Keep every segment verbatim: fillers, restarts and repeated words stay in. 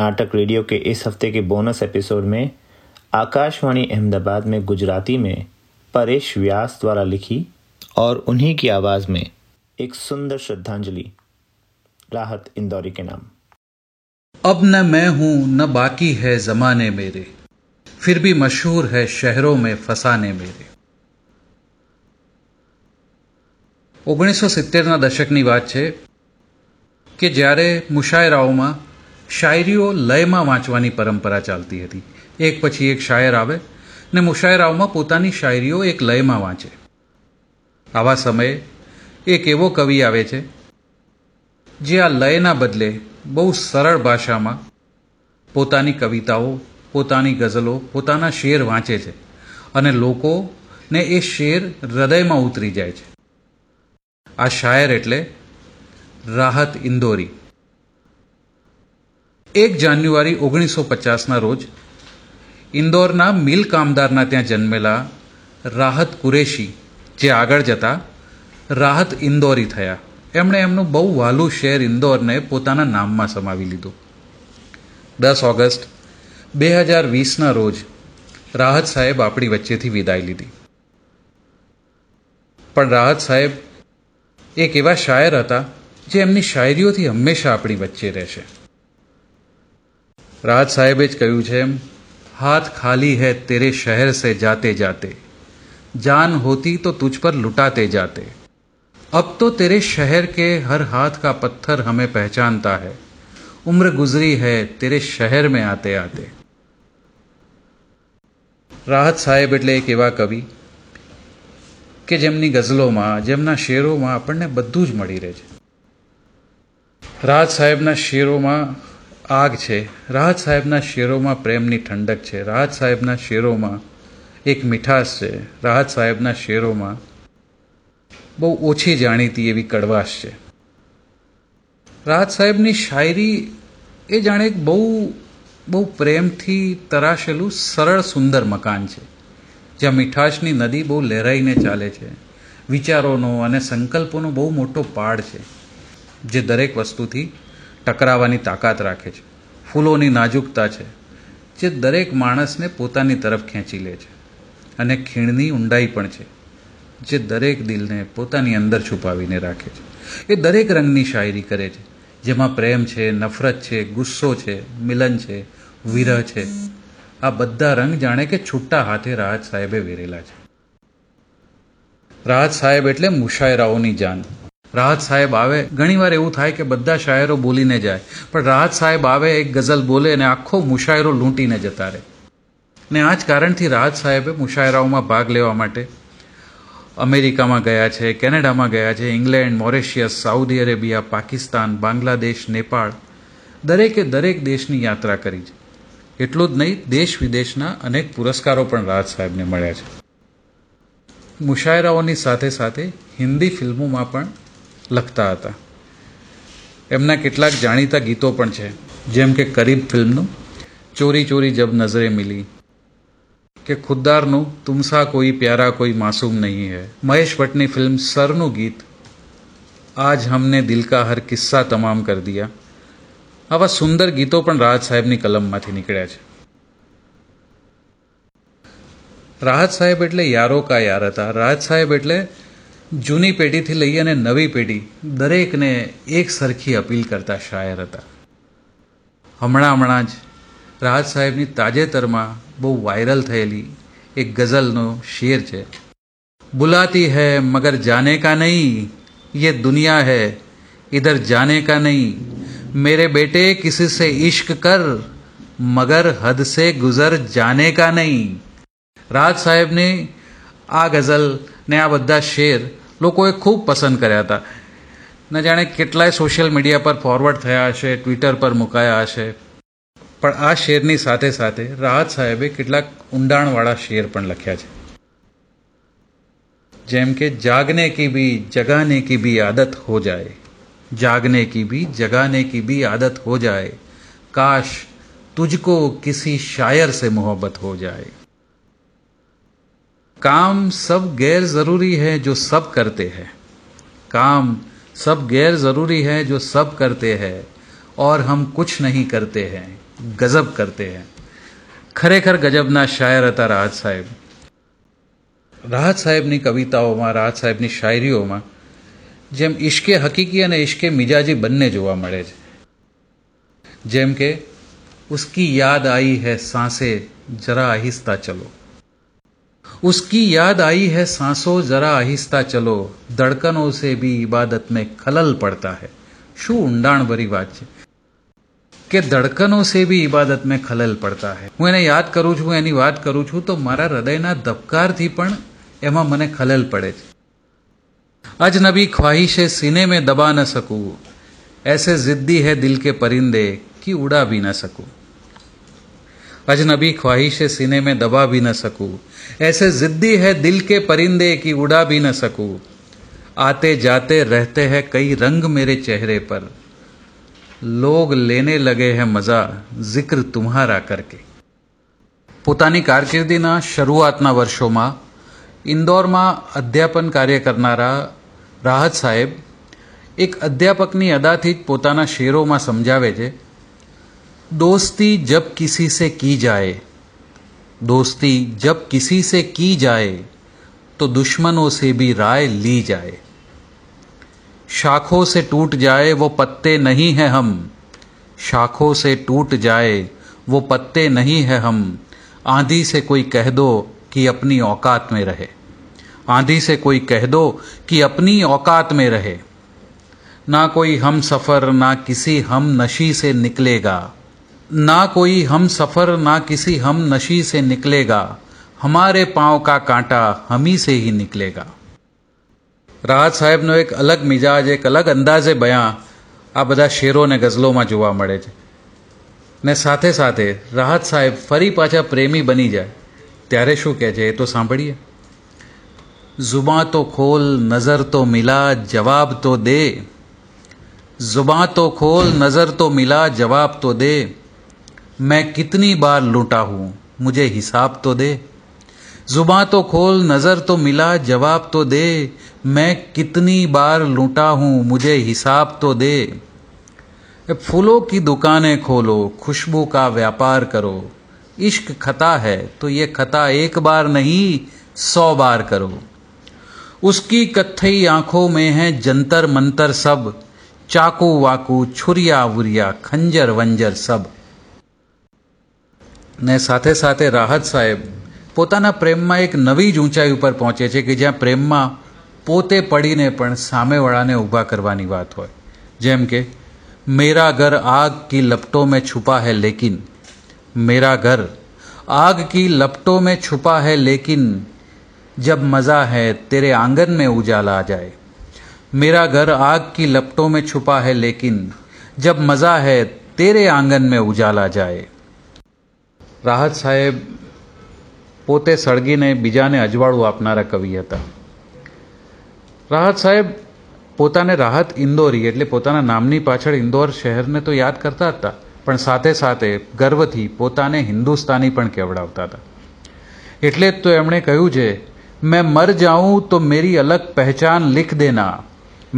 नाटक रेडियो के इस हफ्ते के बोनस एपिसोड में आकाशवाणी अहमदाबाद में गुजराती में परेश व्यास द्वारा लिखी और उन्हीं की आवाज़ में एक सुंदर श्रद्धांजलि राहत इंदौरी के नाम। अब न मैं हूँ न बाकी है जमाने मेरे, फिर भी मशहूर है शहरों में फसाने मेरे। ઓગણીસો સિત્તેરના દશકની વાત છે કે જ્યારે મુશાયરાઓમાં શાયરીઓ લયમાં વાંચવાની પરંપરા ચાલતી હતી. એક પછી એક શાયર આવે ને મુશાયરાઓમાં પોતાની શાયરીઓ એક લયમાં વાંચે. આવા સમયે એક એવો કવિ આવે છે જે આ લયના બદલે બહુ સરળ ભાષામાં પોતાની કવિતાઓ, પોતાની ગઝલો, પોતાના શેર વાંચે છે અને લોકોને એ શેર હૃદયમાં ઉતરી જાય છે. આ શાયર એટલે રાહત ઇન્દોરી. એક જાન્યુઆરી ઓગણીસો પચાસના રોજ ઇન્દોરના મિલ કામદારના ત્યાં જન્મેલા રાહત કુરેશી, જે આગળ જતા રાહત ઇન્દોરી થયા, એમણે એમનું બહુ વહાલું શહેર ઇન્દોરને પોતાના નામમાં સમાવી લીધું. દસ ઓગસ્ટ બે હજાર વીસના રોજ રાહત સાહેબ આપણી વચ્ચેથી વિદાય લીધી. પણ રાહત સાહેબ એક એવા શાયર હતા જે એમની શાયરીઓથી હંમેશા આપણી વચ્ચે રહેશે. રાહત સાહેબે જ કહ્યું છે, હાથ ખાલી હૈ તેરે શહેર સે જાતે જાતે, જાન હોતી તો તુજ પર લૂટાતે જાતે, અબ તો તેરે શહેર કે હર હાથ કા પથ્થર હમે પહેચાનતા હૈ, ઉમ્ર ગુજરી હૈ તેરે શહેર મેં આતે આતે. રાહત સાહેબ એટલે એક એવા કવિ કે જેમની ગઝલોમાં, જેમના શેરોમાં આપણને બધું જ મળી રહે છે. રાહત સાહેબના શેરોમાં આગ છે, રાહત સાહેબના શેરોમાં પ્રેમની ઠંડક છે, રાહત સાહેબના શેરોમાં એક મીઠાશ છે, રાહત સાહેબના શેરોમાં બહુ ઓછી જાણીતી એવી કડવાશ છે. રાહત સાહેબની શાયરી એ જાણે એક બહુ બહુ પ્રેમથી તરાશેલું સરળ સુંદર મકાન છે, જ્યાં મીઠાશની નદી બહુ લહેરાઈને ચાલે છે. વિચારોનો અને સંકલ્પોનો બહુ મોટો પાડ છે, જે દરેક વસ્તુથી ટકરાવવાની તાકાત રાખે છે. ફૂલોની નાજુકતા છે, જે દરેક માણસને પોતાની તરફ ખેંચી લે છે. અને ખીણની ઊંડાઈ પણ છે, જે દરેક દિલને પોતાની અંદર છુપાવીને રાખે છે. એ દરેક રંગની શાયરી કરે છે, જેમાં પ્રેમ છે, નફરત છે, ગુસ્સો છે, મિલન છે, વિરહ છે. આ બધા રંગ જાણે કે છૂટા હાથે રાહત સાહેબે વેરેલા છે. રાહત સાહેબ એટલે મુશાયરાઓની જાન. રાહત સાહેબ આવે, ઘણીવાર એવું થાય કે બધા શાયરો બોલીને જાય, પણ રાહત સાહેબ આવે, એક ગઝલ બોલે અને આખો મુશાયરો લૂંટીને જતા રહે. ને આ જ કારણથી રાહત સાહેબે મુશાયરાઓમાં ભાગ લેવા માટે અમેરિકામાં ગયા છે, કેનેડામાં ગયા છે, England, Mauritius, Saudi Arabia, Pakistan, Bangladesh, Nepal, દરેકે દરેક દેશની યાત્રા કરી છે. એટલું જ નહીં, દેશ વિદેશના અનેક પુરસ્કારો પણ રાહત સાહેબને મળ્યા છે. મુશાયરાઓની સાથે સાથે હિન્દી ફિલ્મોમાં પણ લખતા હતા. એમના કેટલાક જાણીતા ગીતો પણ છે, જેમ કે કરીબ ફિલ્મનું ચોરી ચોરી જબ નજરે મિલી, કે ખુદદારનું તુમસા કોઈ પ્યારા કોઈ માસૂમ નહીં હૈ, મહેશ ભટ્ટની ફિલ્મ સરનું ગીત આજ હમને દિલ કા હર કિસ્સા તમામ કર દિયા. આવા સુંદર ગીતો પણ રાહત સાહેબની કલમમાંથી નીકળ્યા છે. રાહત સાહેબ એટલે યારો કા યાર હતા. રાહત સાહેબ એટલે જૂની પેઢીથી લઈ અને નવી પેઢી દરેકને એક સરખી અપીલ કરતા શાયર હતા. હમણાં હમણાં જ રાહત સાહેબની તાજેતરમાં બહુ વાયરલ થયેલી એક ગઝલનો શેર છે, બુલાતી હૈ મગર જાને કા નહીં, યે દુનિયા હૈ ઇધર જાને કા નહીં, मेरे बेटे किसी से इश्क कर मगर हद से गुजर जाने का नहीं. રાહત સાહેબની આ ગઝલ ને આ બધા શેર લોકોએ ખૂબ પસંદ કર્યા હતા. ન જાણે કેટલાય સોશિયલ મીડિયા પર ફોરવર્ડ થયા હશે, ટ્વિટર પર મુકાયા હશે. પણ આ શેરની સાથે સાથે રાહત સાહેબે કેટલાક ઊંડાણવાળા શેર પણ લખ્યા છે, જેમ કે જાગને કી ભી જગાને કી ભી આદત હો જાય, जागने की भी जगाने की भी आदत हो जाए, काश तुझको किसी शायर से मोहब्बत हो जाए. काम सब गैर जरूरी है जो सब करते हैं, काम सब गैर जरूरी है जो सब करते हैं, और हम कुछ नहीं करते हैं, गज़ब करते हैं। खरेखर गजबना शायर હતા રાહત સાહેબ। રાહત સાહેબની કવિતાઓમાં, રાહત સાહેબની શાયરીઓમાં જેમ ઇશ્કે હકીકી અને ઇશ્કે મિજાજી બંને જોવા મળે છે। જેમ કે उसकी याद आई है सांसें जरा आहिस्ता चलो, उसकी याद आई है सांसों जरा आहिस्ता चलो, धड़कनों से भी इबादत में खलल पड़ता है। શું ઊંડાણ ભરી વાત છે કે ધડકનો સે ભી ઇબાદત મેં ખલલ પડતા હૈ। હું એને યાદ કરું છું, એની વાત કરું છું તો મારા હૃદયના ધબકારથી પણ એમાં મને ખલલ પડે છે। અજનબી ખ્વાહિશે સીને મેં દબા ન શકું, એસે જિદ્દી હૈ દિલ કે પરિંદે કી ઉડા ભી ન શકું। અજનબી ખ્વાહિશે સીને મેં દબા ભી ન શકું, એસે જિદ્દી હૈ દિલ કે પરિંદે કી ઉડા ભી ન શકું। આતે જાતે રહેતે હૈ કઈ રંગ મેરે ચહેરે પર, लोग लेने लगे हैं मज़ा जिक्र तुम्हारा करके। પોતાની કારકિર્દીના શરૂઆતના વર્ષોમાં ઇન્દોરમાં અધ્યાપન કાર્ય કરનારા રાહત સાહેબ એક અધ્યાપકની અદાથી જ પોતાના શેરોમાં સમજાવે છે। દોસ્તી જબ કિસી સે કી જાય, દોસ્તી જબ કિસી સે કી જાય, તો દુશ્મનો સે ભી રાય લી જાય। शाखों से टूट जाए वो पत्ते नहीं हैं हम, शाखों से टूट जाए वो पत्ते नहीं हैं हम, आंधी से कोई कह दो कि अपनी औकात में रहे, आंधी से कोई कह दो कि अपनी औकात में रहे। ना कोई हम सफ़र ना किसी हम नशी से निकलेगा, ना कोई हम सफ़र ना किसी हम नशी से निकलेगा, हमारे पाँव का कांटा हम ही से ही निकलेगा। રાહત સાહેબનો એક અલગ મિજાજ, એક અલગ અંદાજે બયાં આ બધા શેરો અને ગઝલોમાં જોવા મળે છે। ને સાથે સાથે રાહત સાહેબ ફરી પાછા પ્રેમી બની જાય ત્યારે શું કહે છે એ તો સાંભળીએ। ઝુબાં તો ખોલ નજર તો મિલા જવાબ તો દે, ઝુબાં તો ખોલ નજર તો મિલા જવાબ તો દે, મેં કિતની બાર લૂંટા હું મુજે હિસાબ તો દે। जुबां तो खोल नज़र तो मिला जवाब तो दे, मैं कितनी बार लूटा हूँ मुझे हिसाब तो दे। फूलों की दुकानें खोलो खुशबू का व्यापार करो, इश्क खता है तो ये खता एक बार नहीं सौ बार करो। उसकी कत्थई आँखों में है जंतर मंतर सब, चाकू वाकू छुरिया वुरिया खंजर वंजर सब। ने साथे साथे राहत साहेब પોતાના પ્રેમમાં એક નવી જ ઊંચાઈ ઉપર પહોંચે છે કે જ્યાં પ્રેમમાં પોતે પડીને પણ સામેવાળાને ઊભા કરવાની વાત હોય। જેમ કે મેરા ઘર આગ કી લપટો મેં છુપા હૈ લેકિન, મેરા ઘર આગ કી લપટો મેં છુપા હૈ લેકિન, જબ મજા હૈ તેરે આંગન મેં ઉજાલા आ जाए। मेरा घर आग की लपटों में छुपा है लेकिन जब मज़ा है तेरे आंगन में उजाला जाए। રાહત સાહેબ પોતે સળગીને બીજાને અજવાળું આપનારા કવિ હતા। રાહત સાહેબ પોતાને રાહત ઇન્દોરી એટલે પોતાના નામની પાછળ ઇન્દોર શહેરને તો યાદ કરતા હતા, પણ સાથે સાથે ગર્વથી પોતાને હિન્દુસ્તાની પણ કહેવડાવતા હતા। એટલે જ તો એમણે કહ્યું છે, મેં મર જાઉં તો મેરી અલગ પહેચાન લિખ દેના,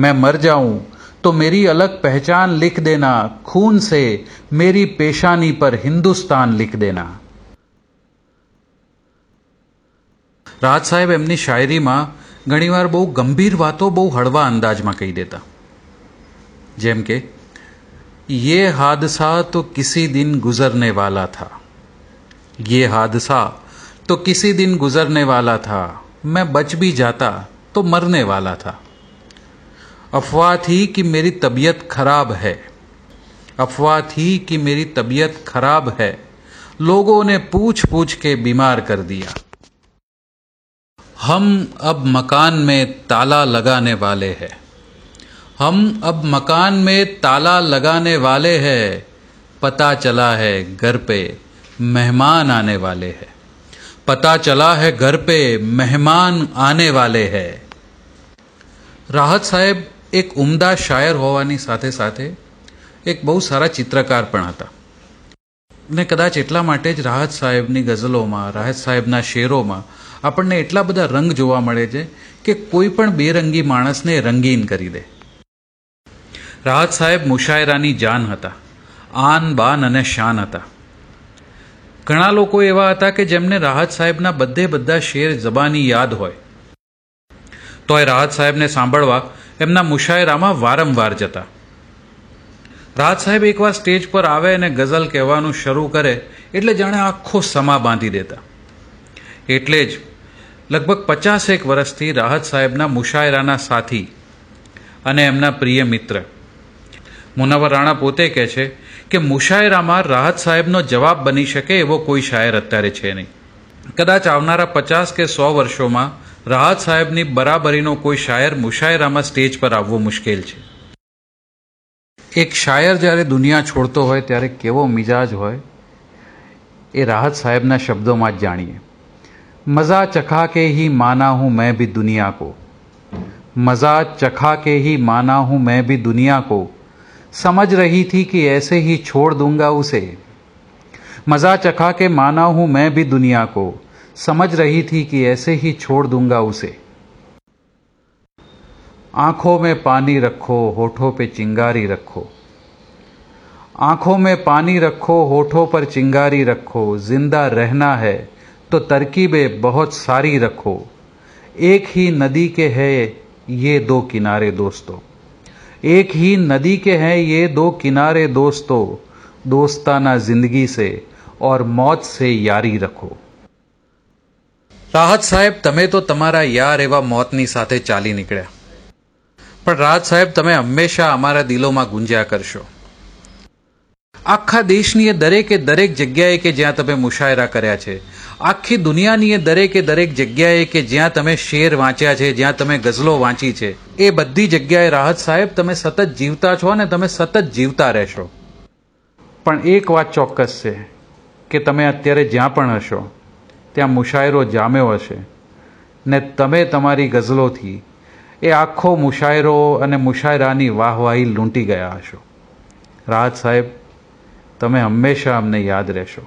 મેં મર જાઉં તો મેરી અલગ પહેચાન લિખ દેના, ખૂન સે મેરી પેશાની પર હિન્દુસ્તાન લિખ દેના। રાહત સાહેબ એમની શાયરીમાં ઘણીવાર બહુ ગંભીર વાતો બહુ હળવા અંદાજમાં કહી દેતા। જેમ કે યે હાદસા તો કિસી દિન ગુઝરને વાલા થા, યે હાદસા તો કિસી દિન ગુઝરને વાલા થા, મેં બચ ભી જાતા તો મરને વાલા થા। અફવાહ થી કે મેરી તબિયત ખરાબ હૈ, અફવાહ થી કે મેરી તબિયત ખરાબ હૈ, લોગોને પૂછ પૂછ કે બીમાર કર દિયા। हम अब मकान में ताला लगाने वाले हैं, हम अब मकान में ताला लगाने वाले हैं, पता चला है घर पे मेहमान आने वाले हैं, पता चला है घर पे मेहमान आने वाले हैं। રાહત સાહેબ એક ઉમદા શાયર હોવાની સાથે સાથે એક બહુ સારા ચિત્રકાર પણ હતા। ને કદાચ એટલા માટે જ રાહત સાહેબની ગઝલોમાં, રાહત સાહેબના શેરોમાં આપણને એટલા બધા રંગ જોવા મળે છે કે કોઈ પણ બેરંગી માણસને રંગીન કરી દે। રાહત સાહેબ મુશાયરાની જાન હતા, આન બાન અને શાન હતા। ઘણા લોકો એવા હતા કે જેમને રાહત સાહેબના બધે બધા શેર જબાની યાદ હોય તોય રાહત સાહેબને સાંભળવા એમના મુશાયરામાં વારંવાર જતા. રાહત સાહેબ એકવાર સ્ટેજ પર આવે અને ગઝલ કહેવાનું શરૂ કરે એટલે જાણે આખો સમા બાંધી દેતા. એટલે જ લગભગ પચાસેક વર્ષથી રાહત સાહેબના મુશાયરાના સાથી અને એમના પ્રિય મિત્ર મુનાવર રાણા પોતે કહે છે કે મુશાયરામાં રાહત સાહેબનો જવાબ બની શકે એવો કોઈ શાયર અત્યારે છે નહીં. કદાચ આવનારા પચાસ કે સો વર્ષોમાં રાહત સાહેબની બરાબરીનો કોઈ શાયર મુશાયરામાં સ્ટેજ પર આવવો મુશ્કેલ છે. એક શાયર જ્યારે દુનિયા છોડતો હોય ત્યારે કેવો મિજાજ હોય એ રાહત સાહેબના શબ્દોમાં જ જાણીએ. મઝા ચખા કે હી માના હું મેં ભી દુનિયા કો, મઝા ચખા કે હી માના હું મેં ભી દુનિયા કો, समझ रही थी कि ऐसे ही छोड़ दूंगा उसे. मज़ा चखा के माना हूँ मैं भी दुनिया को, समझ रही थी कि ऐसे ही छोड़ दूंगा उसे. आँखों में पानी रखो होठों पे चिंगारी रखो, आँखों में पानी रखो होठों पर चिंगारी रखो, जिंदा रहना है तो तरकीबें बहुत सारी रखो, एक ही नदी के है ये दो किनारे दोस्तों, एक ही नदी के हैं ये दो किनारे दोस्तों, दोस्ताना जिंदगी से और मौत से यारी रखो. રાહત સાહેબ તમે તો તમારા યાર એવા મોતની સાથે ચાલી નીકળ્યા, પણ રાહત સાહેબ તમે હંમેશા અમારા દિલોમાં ગુંજ્યા કરશો. આખા દેશની એ દરેકે દરેક જગ્યાએ કે જ્યાં તમે મુશાયરા કર્યા છે, આખી દુનિયાની એ દરેકે દરેક જગ્યાએ કે જ્યાં તમે શેર વાંચ્યા છે, જ્યાં તમે ગઝલો વાંચી છે, એ બધી જગ્યાએ રાહત સાહેબ તમે સતત જીવતા છો અને તમે સતત જીવતા રહેશો. પણ એક વાત ચોક્કસ છે કે તમે અત્યારે જ્યાં પણ હશો ત્યાં મુશાયરો જામ્યો હશે ને તમે તમારી ગઝલોથી એ આખો મુશાયરો અને મુશાયરાની વાહવાહી લૂંટી ગયા હશો. રાહત સાહેબ તમે હંમેશા અમને યાદ રહેશો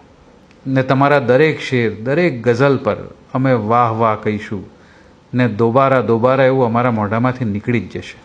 ને તમારા દરેક શેર દરેક ગઝલ પર અમે વાહ વાહ કહીશું ને દોબારા દોબારા એવું અમારા મોઢામાંથી નીકળી જ જશે.